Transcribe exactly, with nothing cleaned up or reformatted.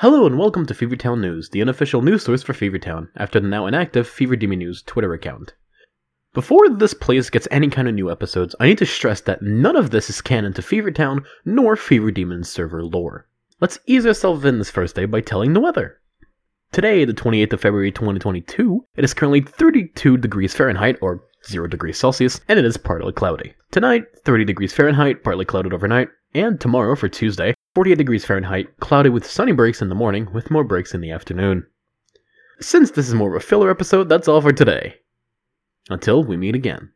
Hello and welcome to Fevertown News, the unofficial news source for Fevertown, after the now inactive Fever Demon News Twitter account. Before this place gets any kind of new episodes, I need to stress that none of this is canon to Fevertown nor Fever Demon's server lore. Let's ease ourselves in this first day by telling the weather. Today, the twenty-eighth of February twenty twenty-two, it is currently thirty-two degrees Fahrenheit, or zero degrees Celsius, and it is partly cloudy. Tonight, thirty degrees Fahrenheit, partly clouded overnight, and tomorrow for Tuesday, forty-eight degrees Fahrenheit, cloudy with sunny breaks in the morning, with more breaks in the afternoon. Since this is more of a filler episode, that's all for today. Until we meet again.